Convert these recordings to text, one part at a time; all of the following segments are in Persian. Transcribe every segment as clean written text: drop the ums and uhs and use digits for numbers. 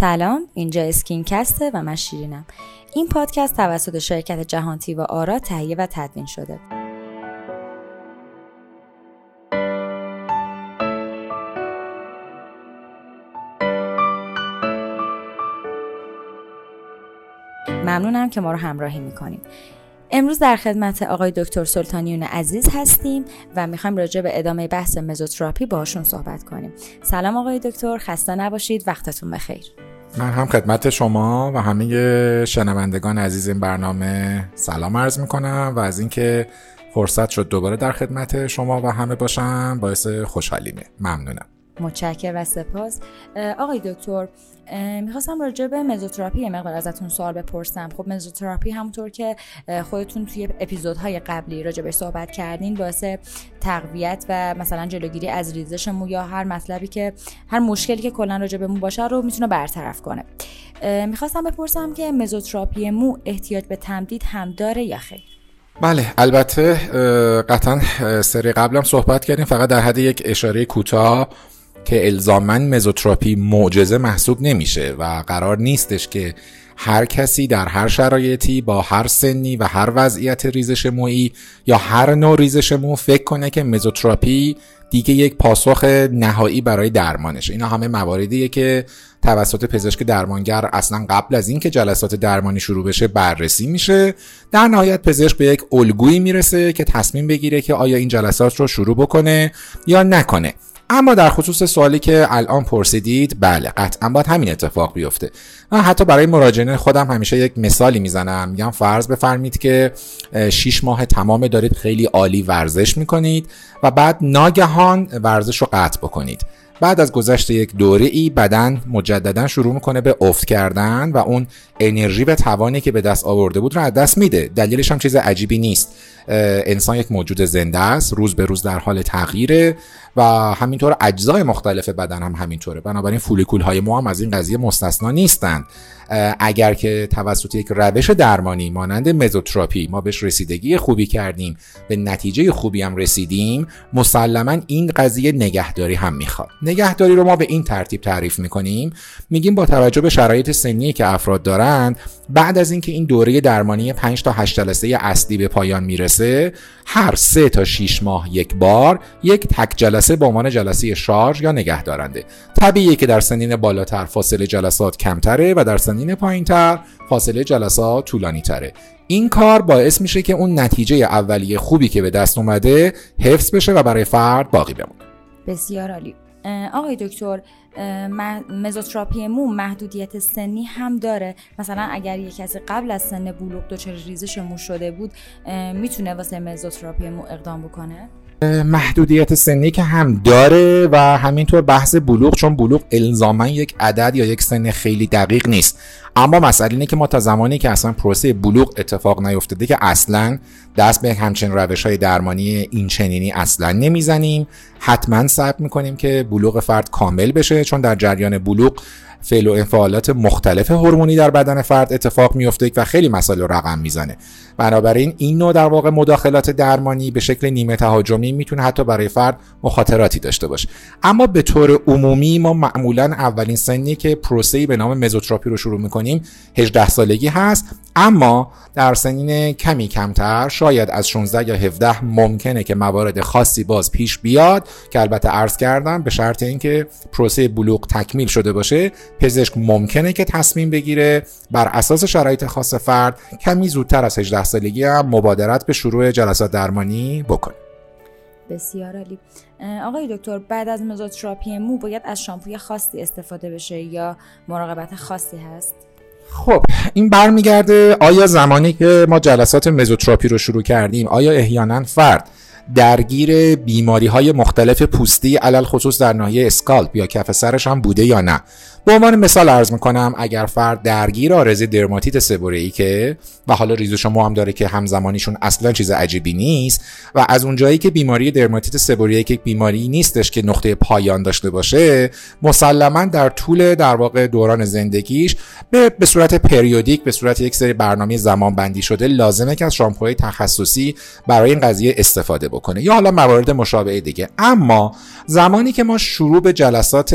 سلام، اینجا اسکین کسته و من شیرینم. این پادکست توسط شرکت جهان تی و آرا تهیه و تدوین شده. ممنونم که ما رو همراهی میکنیم. امروز در خدمت آقای دکتر سلطانیون عزیز هستیم و میخوایم راجع به ادامه بحث مزوتراپی باشون صحبت کنیم. سلام آقای دکتر، خسته نباشید، وقتتون بخیر. من هم خدمت شما و همه شنوندگان عزیز این برنامه سلام عرض میکنم و از اینکه فرصت شد دوباره در خدمت شما و همه باشم باعث خوشحالیمه. ممنونم. متشکرم و سپاس. آقای دکتر، میخواستم راجع به مزوتراپی یه مقدار ازتون سوال بپرسم. خب مزوتراپی همونطور که خودتون توی اپیزودهای قبلی راجع بهش صحبت کردین باعث تقویت و مثلا جلوگیری از ریزش مو یا هر مشکلی که کلا راجع به مو باشه رو میتونه برطرف کنه. میخواستم بپرسم که مزوتراپی مو احتیاج به تمدید هم داره یا خیر؟ بله، البته قطعا سری قبلم صحبت کردیم، فقط در حد یک اشاره کوتاه که الزاماً مزوتراپی معجزه محسوب نمیشه و قرار نیستش که هر کسی در هر شرایطی با هر سنی و هر وضعیت ریزش مویی یا هر نوع ریزش مو فکر کنه که مزوتراپی دیگه یک پاسخ نهایی برای درمانش. اینا همه مواردیه که توسط پزشک درمانگر اصلا قبل از این که جلسات درمانی شروع بشه بررسی میشه. در نهایت پزشک به یک الگویی میرسه که تصمیم بگیره که آیا این جلسات رو شروع بکنه یا نکنه. اما در خصوص سوالی که الان پرسیدید، بله قطعا باید همین اتفاق بیفته. من حتی برای مراجعین خودم همیشه یک مثالی میزنم، میگم فرض بفرمید که 6 ماه تمام دارید خیلی عالی ورزش میکنید و بعد ناگهان ورزش رو قطع بکنید. بعد از گذشت یک دوره‌ای بدن مجددا شروع میکنه به افت کردن و اون انرژی و توانی که به دست آورده بود رو از دست میده. دلیلش هم چیز عجیبی نیست، انسان یک موجود زنده است، روز به روز در حال تغییره و همینطور اجزای مختلف بدن هم همینطوره. بنابراین فولیکول‌های مو هم از این قضیه مستثنا نیستند. اگر که توسط یک روش درمانی مانند مزوتراپی ما بهش رسیدگی خوبی کردیم، به نتیجه خوبی هم رسیدیم، مسلماً این قضیه نگهداری هم میخواد. نگهداری رو ما به این ترتیب تعریف میکنیم، میگیم با توجه به شرایط سنی که افراد دارند، بعد از اینکه این دوره درمانی 5 تا 8 جلسه اصلی به پایان میرسه، هر 3 تا 6 ماه یک بار یک تک جلسه به عنوان جلسه شارژ یا نگهدارنده. طبیعیه که در سنین بالاتر فاصله جلسات کمتره و در سنین پایینتر فاصله جلسات طولانی‌تره. این کار باعث میشه که اون نتیجه اولیه خوبی که به دست اومده حفظ بشه و برای فرد باقی بمونه. بسیار عالی. آقای دکتر، مزوتراپی مو محدودیت سنی هم داره؟ مثلا اگر یک کسی قبل از سن بلوغ دچار ریزش مو شده بود میتونه واسه مزوتراپی مو اقدام بکنه؟ محدودیت سنی که هم داره و همینطور بحث بلوغ، چون بلوغ الزاماً یک عدد یا یک سن خیلی دقیق نیست. اما مسئله اینه که ما تا زمانی که اصلا پروسه بلوغ اتفاق نیفتاده که اصلا دست به همچین روش‌های درمانی این چنینی اصلا نمیزنیم. حتما صبر میکنیم که بلوغ فرد کامل بشه، چون در جریان بلوغ فعل و انفعالات مختلف هورمونی در بدن فرد اتفاق میفته و خیلی مسائل رو رقم میزنه. بنابراین این نوع در واقع مداخلات درمانی به شکل نیمه تهاجمی میتونه حتی برای فرد مخاطراتی داشته باشه. اما به طور عمومی ما معمولا اولین سنی که پروسه‌ای به نام مزوتراپی رو شروع میکنیم 18 سالگی هست، اما در سنین کمی کمتر، شاید از 16 یا 17 ممکنه که موارد خاصی باز پیش بیاد که البته عرض کردم به شرط اینکه پروسه بلوغ تکمیل شده باشه، پزشک ممکنه که تصمیم بگیره بر اساس شرایط خاص فرد کمی زودتر از 18 سالگی هم مبادرت به شروع جلسات درمانی بکنه. بسیار عالی. آقای دکتر، بعد از مزوتراپی مو باید از شامپوی خاصی استفاده بشه یا مراقبت خاصی هست؟ خب این برمیگرده آیا زمانی که ما جلسات مزوتراپی رو شروع کردیم آیا احیانا فرد درگیر بیماری‌های مختلف پوستی علل خصوص در ناحیه اسکالپ یا کف سرش هم بوده یا نه. به عنوان مثال عرض می‌کنم اگر فرد درگیر آرزه درماتیت سبورئایی که و حالا ریزش مو هم داره که همزمانیشون اصلا چیز عجیبی نیست و از اونجایی که بیماری درماتیت سبورئایی که بیماری نیستش که نقطه پایان داشته باشه، مسلماً در طول در واقع دوران زندگیش به صورت پریودیک، به صورت یک سری برنامه زمانبندی شده لازمه که از شامپوهای تخصصی برای این قضیه استفاده بکنه یا حالا موارد مشابه دیگه. اما زمانی که ما شروع به جلسات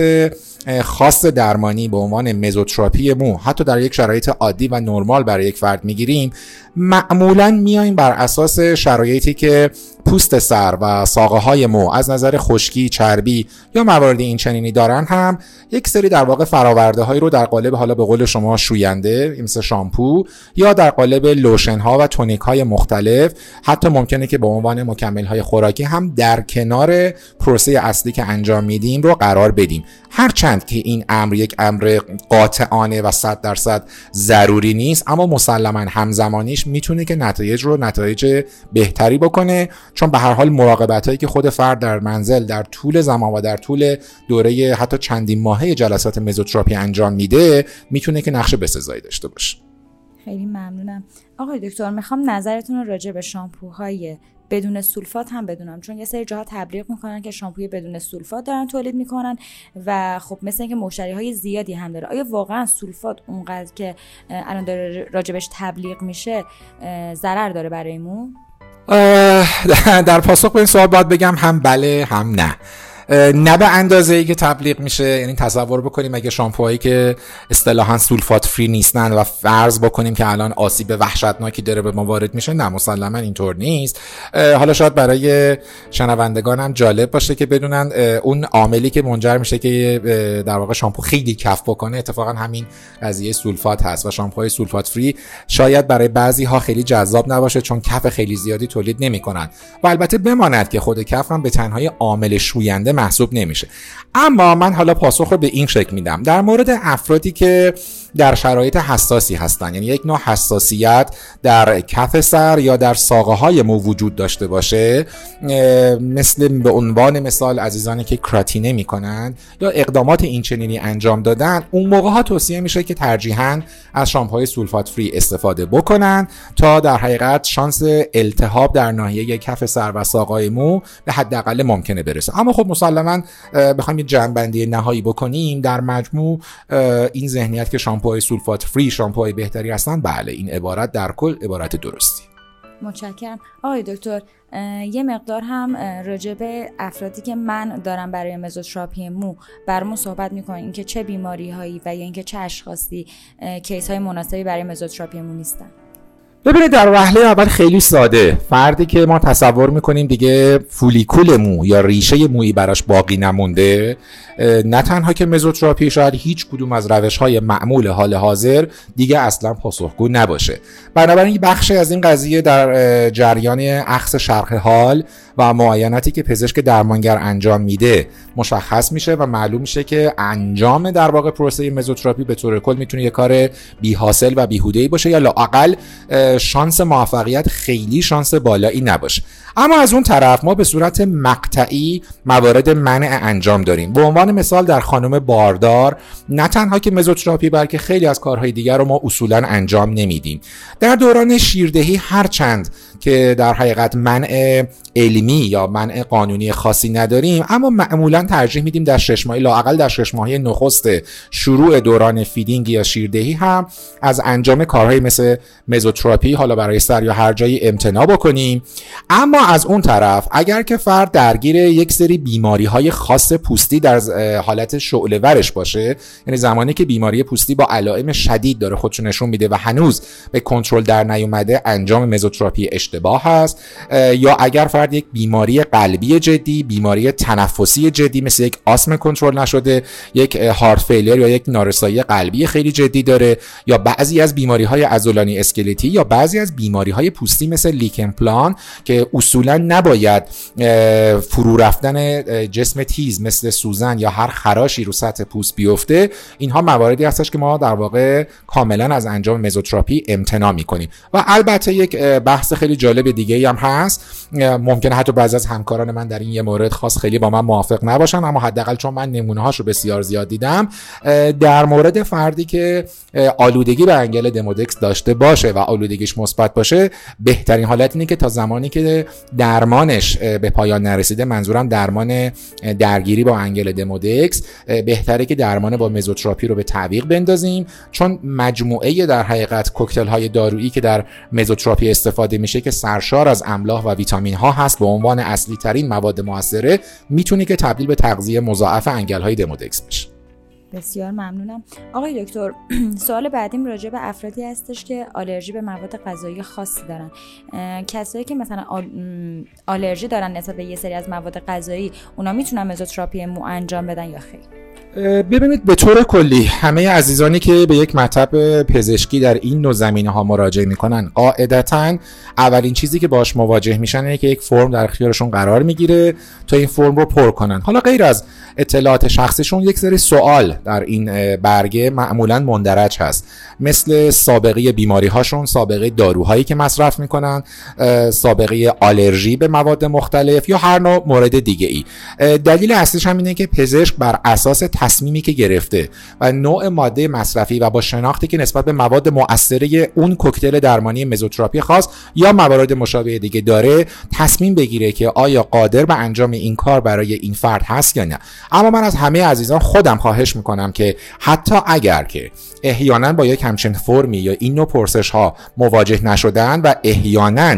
خاص در درمانی به عنوان مزوتراپی مو حتی در یک شرایط عادی و نرمال برای یک فرد میگیریم، معمولا میایم بر اساس شرایطی که پوست سر و ساقه های مو از نظر خشکی، چربی یا موارد این چنینی دارن هم یک سری در واقع فراورده هایی رو در قالب حالا به قول شما شوینده مثل شامپو یا در قالب لوشن ها و تونیک های مختلف، حتی ممکنه که به عنوان مکمل های خوراکی هم در کنار پروسه اصلی که انجام میدیم رو قرار بدیم. هرچند که این امر یک امر قاطعانه و 100% ضروری نیست، اما مسلما همزمانیش میتونه که نتایج بهتری بکنه، چون به هر حال مراقبتایی که خود فرد در منزل در طول زمان و در طول دوره حتی چندین ماهه جلسات مزوتراپی انجام میده میتونه که نقش بسزایی داشته باشه. خیلی ممنونم آقای دکتر. میخوام نظرتون راجع به شامپوهای بدون سولفات هم بدونم، چون یه سری جاها تبلیغ میکنن که شامپوی بدون سولفات دارن تولید میکنن و خب مثل اینکه مشتریهای زیادی هم داره. آیا واقعا سولفات اونقدر که الان داره راجبش تبلیغ میشه ضرر داره برای مو؟ در پاسخ به این سوال باید بگم هم بله هم نه. نه به اندازه ای که تبلیغ میشه، یعنی تصور بکنیم اگه شامپوهایی که اصطلاحاً سولفات فری نیستن و فرض بکنیم که الان آسیب وحشتناکی داره به ما وارد میشه، نه مسلماً اینطور نیست. حالا شاید برای شنوندگانم جالب باشه که بدونن اون عاملی که منجر میشه که در واقع شامپو خیلی کف بکنه اتفاقاً همین قضیه سولفات هست و شامپوهای سولفات فری شاید برای بعضی ها خیلی جذاب نباشه چون کف خیلی زیادی تولید نمیکنن و البته بماند که خود کف هم به تنهایی عامل شوینده محسوب نمیشه. اما من حالا پاسخ رو به این شکل میدم در مورد افرادی که در شرایط حساسی هستن، یعنی یک نوع حساسیت در کف سر یا در ساقه های مو وجود داشته باشه، مثل به عنوان مثال عزیزانی که کراتینه میکنن یا اقدامات این چنینی انجام دادن، اون موقع ها توصیه میشه که ترجیحاً از شامپوهای سولفات فری استفاده بکنن تا در حقیقت شانس التهاب در ناحیه کف سر و ساقه های مو به حداقل ممکنه برسه. اما خب مسلماً بخوایم یه جنبندی نهایی بکنیم، در مجموع این ذهنیت که شامپوهای سولفات فری شامپوهای بهتری هستن، بله این عبارت در کل عبارت درستی. متشکرم آقای دکتر. یه مقدار هم راجع به افرادی که من دارم برای مزوتراپی مو برامون صحبت میکنین، اینکه چه بیماری هایی و یا اینکه چه اشخاصی کیس های مناسبی برای مزوتراپی مو نیستن؟ ببینید در وهله اول خیلی ساده، فردی که ما تصور میکنیم دیگه فولیکول مو یا ریشه مویی براش باقی نمونده، نه تنها که مزوتراپی شاید هیچ کدوم از روش‌های معمول حال حاضر دیگه اصلا پاسخگو نباشه. بنابراین بخشی از این قضیه در جریان اخذ شرح حال و معایناتی که پزشک درمانگر انجام میده مشخص میشه و معلوم میشه که انجام در واقع پروسه مزوتراپی به طور کل میتونه یه کار بی‌حاصل و بیهوده‌ای باشه یا لااقل شانس موفقیت خیلی شانس بالایی نباشه. اما از اون طرف ما به صورت مقطعی موارد منع انجام داریم. به عنوان مثال در خانم باردار نه تنها که مزوتراپی بلکه خیلی از کارهای دیگر رو ما اصولا انجام نمیدیم. در دوران شیردهی هرچند که در حقیقت منع علمی یا منع قانونی خاصی نداریم، اما معمولا ترجیح میدیم در 6 ماهه لااقل در 6 ماهه نخست شروع دوران فیدینگ یا شیردهی هم از انجام کارهای مثل مزوتراپی حالا برای سر یا هر جایی امتناع بکنیم. اما از اون طرف اگر که فرد درگیر یک سری بیماری‌های خاص پوستی در حالت شعله‌ورش باشه، یعنی زمانی که بیماری پوستی با علائم شدید داره خودش نشون میده و هنوز به کنترل در نیومده، انجام مزوتراپی اشتباه هست. یا اگر فرد یک بیماری قلبی جدی، بیماری تنفسی جدی مثل یک آسم کنترل نشده، یک هارت فیلر یا یک نارسایی قلبی خیلی جدی داره، یا بعضی از بیماری‌های عضلانی اسکلتی یا بعضی از بیماری‌های پوستی مثل لیکنپلان که اصولا نباید فرو رفتن جسم تیز مثل سوزن یا هر خراشی رو سطح پوست بیفته، اینها مواردی هستش که ما در واقع کاملا از انجام مزوتراپی امتناع می‌کنیم. و البته یک بحث خیلی جالب دیگه‌ای هم هست، ممکنه حتی بعضی از همکاران من در این یه مورد خاص خیلی با من موافق نباشن، اما حداقل چون من نمونه‌هاش رو بسیار زیاد دیدم، در مورد فردی که آلودگی به انگل دمودکس داشته باشه و آلودگیش مثبت باشه، بهترین حالت اینه که تا زمانی که درمانش به پایان نرسیده، منظورم درمان درگیری با انگل دمودکس، بهتره که درمان با مزوتراپی رو به تعویق بندازیم، چون مجموعه در حقیقت کوکتل‌های دارویی که در مزوتراپی استفاده میشه که سرشار از املاح و ویتامین‌ها هست به عنوان اصلی ترین مواد موثره، میتونه که تبدیل به تغذیه مضاعف انگل‌های دمودکس بشه. بسیار ممنونم. آقای دکتر، سوال بعدیم راجع به افرادی هستش که آلرژی به مواد غذایی خاصی دارن. کسایی که مثلا آلرژی دارن نسبت به یه سری از مواد غذایی، اونا میتونن مزوتراپی مو انجام بدن یا خیر؟ ببینید، به طور کلی همه عزیزانی که به یک مطب پزشکی در این نوع زمینه‌ها مراجعه میکنن، قاعدتاً اولین چیزی که باهاش مواجه میشن اینه که یک فرم در اختیارشون قرار میگیره تا این فرم رو پر کنن. حالا غیر از اطلاعات شخصشون، یک سری سوال در این برگه معمولاً مندرج هست، مثل سابقه بیماری‌هاشون، سابقه داروهایی که مصرف میکنن، سابقه آلرژی به مواد مختلف یا هر نوع مورد دیگه‌ای. دلیل اصلیش هم اینه که پزشک بر اساس تصمیمی که گرفته و نوع ماده مصرفی و با شناختی که نسبت به مواد مؤثره اون کوکتل درمانی مزوتراپی خاص یا موارد مشابه دیگه داره، تصمیم بگیره که آیا قادر به انجام این کار برای این فرد هست یا نه. اما من از همه عزیزان خودم خواهش میکنم که حتی اگر که احیانا با یک همچین فرمی یا این نوع پرسش ها مواجه نشدن و احیانا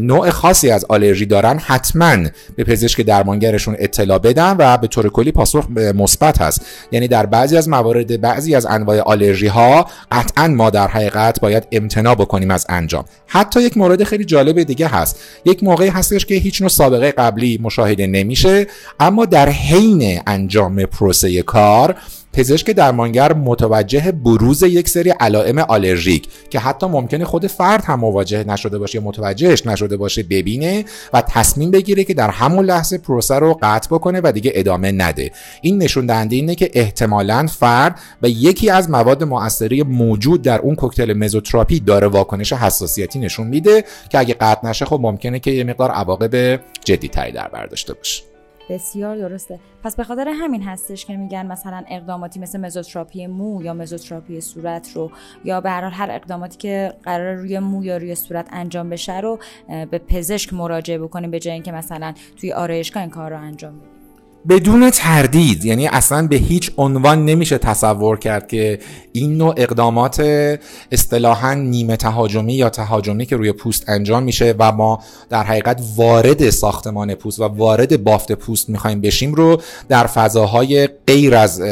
نوع خاصی از آلرژی دارن، حتما به پزشک درمانگرشون اطلاع بدن و به طور کلی پاسخ مثبت هست. یعنی در بعضی از موارد، بعضی از انواع آلرژی ها قطعا ما در حقیقت باید امتناع بکنیم از انجام. حتی یک مورد خیلی جالب دیگه هست، یک موقعی هستش که هیچ نوع سابقه قبلی مشاهده نمیشه، اما در حین انجام پروسه کار پزشک درمانگر متوجه بروز یک سری علائم آلرژیک که حتی ممکنه خود فرد هم مواجه نشده باشه یا متوجهش نشده باشه ببینه و تصمیم بگیره که در همون لحظه پروسه رو قطع بکنه و دیگه ادامه نده. این نشون دهنده اینه که احتمالاً فرد به یکی از مواد مؤثره موجود در اون کوکتل مزوتراپی داره واکنش حساسیتی نشون میده که اگه قطع نشه خب ممکنه که یه مقدار عواقب جدی‌تری در بر داشته باشه. بسیار درسته. پس به خاطر همین هستش که میگن مثلا اقداماتی مثل مزوتراپی مو یا مزوتراپی صورت رو، یا به هر اقداماتی که قرار روی مو یا روی صورت انجام بشه رو به پزشک مراجعه بکنیم، به جای اینکه مثلا توی آرایشگاه این کار رو انجام بدیم. بدون تردید، یعنی اصلا به هیچ عنوان نمیشه تصور کرد که این نوع اقدامات اصطلاحاً نیمه تهاجمی یا تهاجمی که روی پوست انجام میشه و ما در حقیقت وارد ساختمان پوست و وارد بافت پوست میخوایم بشیم رو در فضاهای غیر از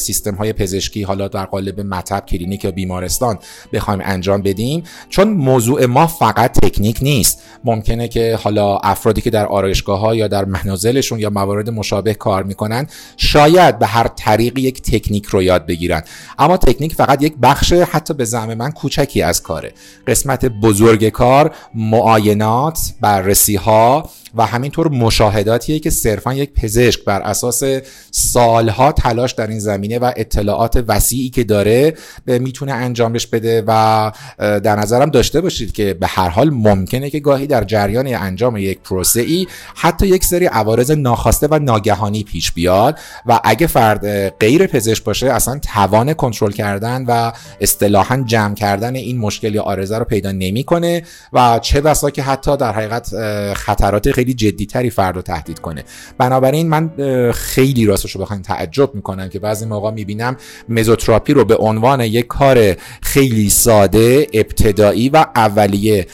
سیستم‌های پزشکی، حالا در قالب مطب، کلینیک یا بیمارستان بخوایم انجام بدیم، چون موضوع ما فقط تکنیک نیست. ممکنه که حالا افرادی که در آرایشگاه‌ها یا در منازلشون یا موارد مشابه کار میکنن شاید به هر طریق یک تکنیک رو یاد بگیرن، اما تکنیک فقط یک بخش، حتی به زعم من کوچکی از کاره. قسمت بزرگ کار معاینات، بررسی ها و همینطور مشاهداتیه که صرفا یک پزشک بر اساس سالها تلاش در این زمینه و اطلاعات وسیعی که داره میتونه انجامش بده. و در نظرم داشته باشید که به هر حال ممکنه که گاهی در جریان انجام یک پروسه‌ای حتی یک سری عوارض ناخواسته و ناگهانی پیش بیاد و اگه فرد غیر پزشک باشه اصلا توان کنترل کردن و اصطلاحاً جمع کردن این مشکل یا عارضه رو پیدا نمی‌کنه و چه بسا که حتی در حقیقت خطرات خیلی جدی‌تری فرد رو تهدید کنه. بنابراین من خیلی راستش رو بخواید تعجب میکنم که بعضی موقع میبینم مزوتراپی رو به عنوان یک کار خیلی ساده، ابتدایی و اولیه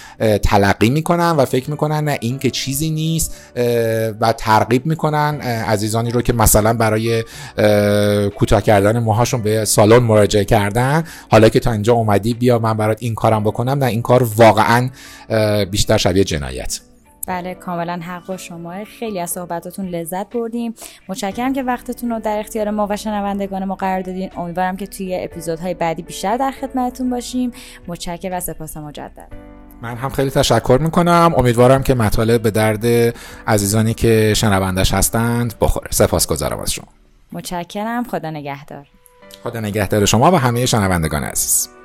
تلقی میکنن و فکر میکنن نه این که چیزی نیست و ترغیب میکنن عزیزانی رو که مثلا برای کوتاه کردن موهاشون به سالن مراجعه کردن، حالا که تا اینجا اومدی بیا من برات این کارم بکنم. نه، این کار واقعا بیشتر شبیه جنایت. بله، کاملا حق با شماه. خیلی از صحبتاتون لذت بردیم. متشکرم که وقتتون رو در اختیار ما و شنوندگان ما قرار دادین. امیدوارم که توی اپیزودهای بعدی بیشتر در خدمتتون باشیم. متشکرم و سپاس مجدد. من هم خیلی تشکر میکنم. امیدوارم که مطالب به درد عزیزانی که شنوندش هستند بخوره. سپاسگزارم از شما. متشکرم. خدا نگهدار. خدا نگهدار شما و همه شنوندگان عزیز.